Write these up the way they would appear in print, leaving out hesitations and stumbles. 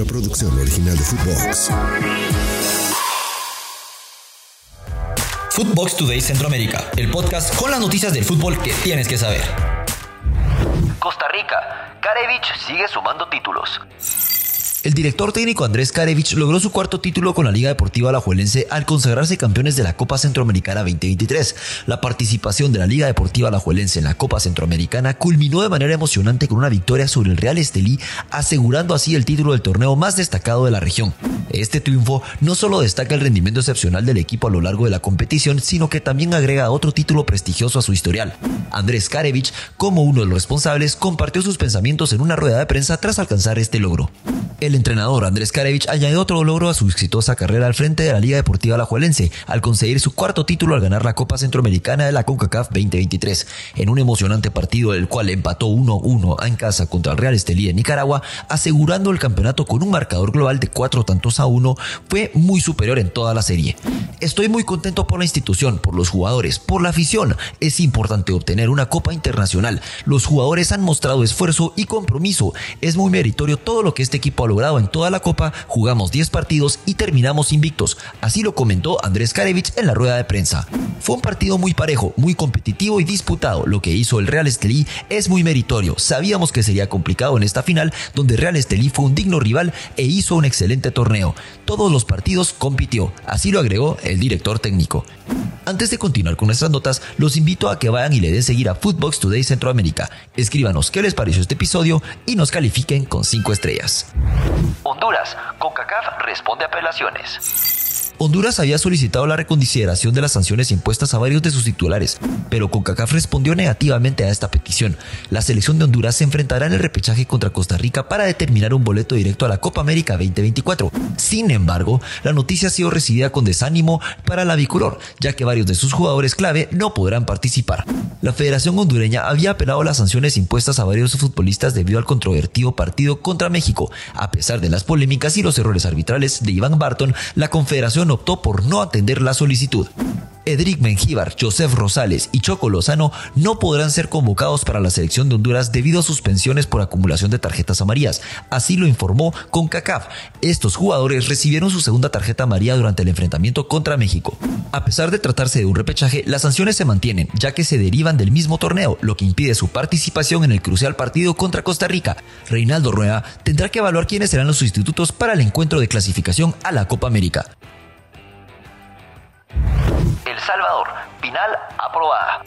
una producción original de Futvox. Futvox Today Centroamérica, el podcast con las noticias del fútbol que tienes que saber. Costa Rica, Carevic sigue sumando títulos. El director técnico Andrés Carevic logró su cuarto título con la Liga Deportiva Alajuelense al consagrarse campeones de la Copa Centroamericana 2023. La participación de la Liga Deportiva Alajuelense en la Copa Centroamericana culminó de manera emocionante con una victoria sobre el Real Estelí, asegurando así el título del torneo más destacado de la región. Este triunfo no solo destaca el rendimiento excepcional del equipo a lo largo de la competición, sino que también agrega otro título prestigioso a su historial. Andrés Carevic, como uno de los responsables, compartió sus pensamientos en una rueda de prensa tras alcanzar este logro. El entrenador Andrés Carevic añadió otro logro a su exitosa carrera al frente de la Liga Deportiva Alajuelense al conseguir su cuarto título al ganar la Copa Centroamericana de la CONCACAF 2023. En un emocionante partido del cual empató 1-1 en casa contra el Real Estelí de Nicaragua, asegurando el campeonato con un marcador global de 4-1, fue muy superior en toda la serie. Estoy muy contento por la institución, por los jugadores, por la afición. Es importante obtener una Copa Internacional. Los jugadores han mostrado esfuerzo y compromiso. Es muy meritorio todo lo que este equipo ha logrado en toda la Copa. Jugamos 10 partidos y terminamos invictos. Así lo comentó Andrés Carevic en la rueda de prensa. Fue un partido muy parejo, muy competitivo y disputado. Lo que hizo el Real Estelí es muy meritorio. Sabíamos que sería complicado en esta final, donde Real Estelí fue un digno rival e hizo un excelente torneo. Todos los partidos compitió. Así lo agregó el director técnico. Antes de continuar con nuestras notas, los invito a que vayan y le den seguir a Futvox Today Centroamérica. Escríbanos qué les pareció este episodio y nos califiquen con 5 estrellas. Honduras, CONCACAF responde a apelaciones. Honduras había solicitado la reconsideración de las sanciones impuestas a varios de sus titulares, pero CONCACAF respondió negativamente a esta petición. La selección de Honduras se enfrentará en el repechaje contra Costa Rica para determinar un boleto directo a la Copa América 2024. Sin embargo, la noticia ha sido recibida con desánimo para la bicolor, ya que varios de sus jugadores clave no podrán participar. La Federación Hondureña había apelado las sanciones impuestas a varios futbolistas debido al controvertido partido contra México. A pesar de las polémicas y los errores arbitrales de Iván Barton, la Confederación optó por no atender la solicitud. Edric Menjívar, Joseph Rosales y Choco Lozano no podrán ser convocados para la selección de Honduras debido a suspensiones por acumulación de tarjetas amarillas. Así lo informó CONCACAF. Estos jugadores recibieron su segunda tarjeta amarilla durante el enfrentamiento contra México. A pesar de tratarse de un repechaje, las sanciones se mantienen, ya que se derivan del mismo torneo, lo que impide su participación en el crucial partido contra Costa Rica. Reinaldo Rueda tendrá que evaluar quiénes serán los sustitutos para el encuentro de clasificación a la Copa América. El Salvador, final aprobada.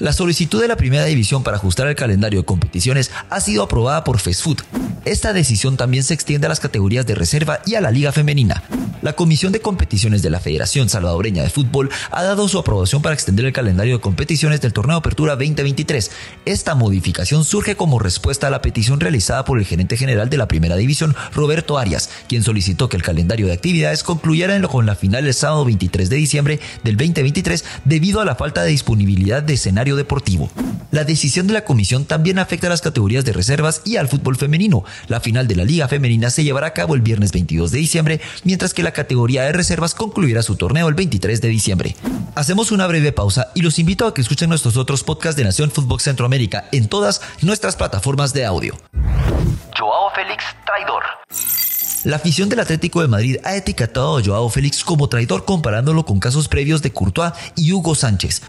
La solicitud de la primera división para ajustar el calendario de competiciones ha sido aprobada por Fesfut. Esta decisión también se extiende a las categorías de reserva y a la liga femenina. La Comisión de Competiciones de la Federación Salvadoreña de Fútbol ha dado su aprobación para extender el calendario de competiciones del Torneo Apertura 2023. Esta modificación surge como respuesta a la petición realizada por el gerente general de la Primera División, Roberto Arias, quien solicitó que el calendario de actividades concluyera con la final el sábado 23 de diciembre del 2023 debido a la falta de disponibilidad de escenario deportivo. La decisión de la comisión también afecta a las categorías de reservas y al fútbol femenino. La final de la Liga Femenina se llevará a cabo el viernes 22 de diciembre, mientras que la categoría de reservas concluirá su torneo el 23 de diciembre. Hacemos una breve pausa y los invito a que escuchen nuestros otros podcasts de Nación Futvox Centroamérica en todas nuestras plataformas de audio. Joao Félix, traidor. La afición del Atlético de Madrid ha etiquetado a Joao Félix como traidor comparándolo con casos previos de Courtois y Hugo Sánchez.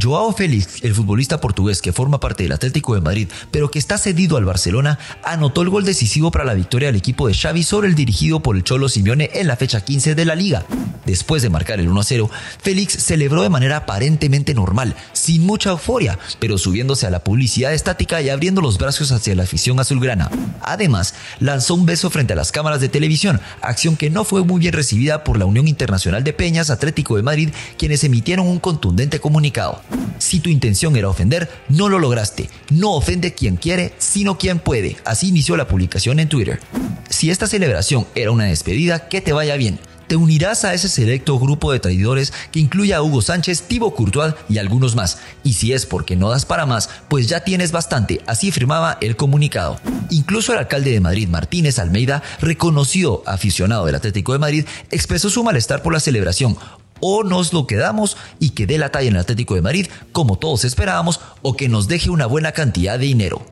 Joao Félix, el futbolista portugués que forma parte del Atlético de Madrid, pero que está cedido al Barcelona, anotó el gol decisivo para la victoria del equipo de Xavi sobre el dirigido por el Cholo Simeone en la fecha 15 de la Liga. Después de marcar el 1-0, Félix celebró de manera aparentemente normal, sin mucha euforia, pero subiéndose a la publicidad estática y abriendo los brazos hacia la afición azulgrana. Además, lanzó un beso frente a las cámaras de televisión, acción que no fue muy bien recibida por la Unión Internacional de Peñas Atlético de Madrid, quienes emitieron un contundente comunicado. Si tu intención era ofender, no lo lograste. No ofende quien quiere, sino quien puede. Así inició la publicación en Twitter. Si esta celebración era una despedida, que te vaya bien. Te unirás a ese selecto grupo de traidores que incluye a Hugo Sánchez, Thibaut Courtois y algunos más. Y si es porque no das para más, pues ya tienes bastante, así firmaba el comunicado. Incluso el alcalde de Madrid, Martínez Almeida, reconocido aficionado del Atlético de Madrid, expresó su malestar por la celebración. o nos lo quedamos y que dé la talla en el Atlético de Madrid como todos esperábamos o que nos deje una buena cantidad de dinero.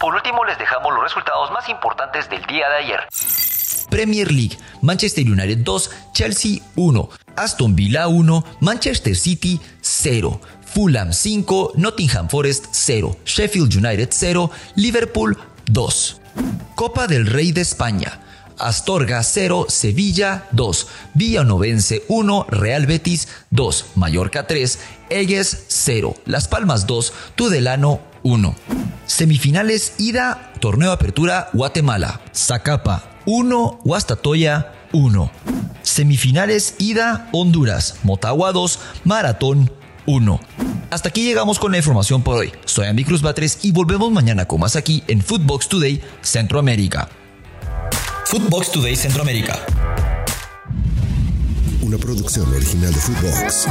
Por último les dejamos los resultados más importantes del día de ayer. Premier League, Manchester United 2, Chelsea 1, Aston Villa 1, Manchester City 0, Fulham 5, Nottingham Forest 0, Sheffield United 0, Liverpool 2. Copa del Rey de España, Astorga 0, Sevilla 2, Villanovense 1, Real Betis 2, Mallorca 3, Egues 0, Las Palmas 2, Tudelano 1. Semifinales ida, Torneo Apertura Guatemala, Zacapa 1, Guastatoya 1. Semifinales ida, Honduras, Motagua 2, Maratón 1. Hasta aquí llegamos con la información por hoy. Soy Andy Cruz Batres y volvemos mañana con más aquí en Futvox Today Centroamérica. Futvox Today Centroamérica. Una producción original de Futvox.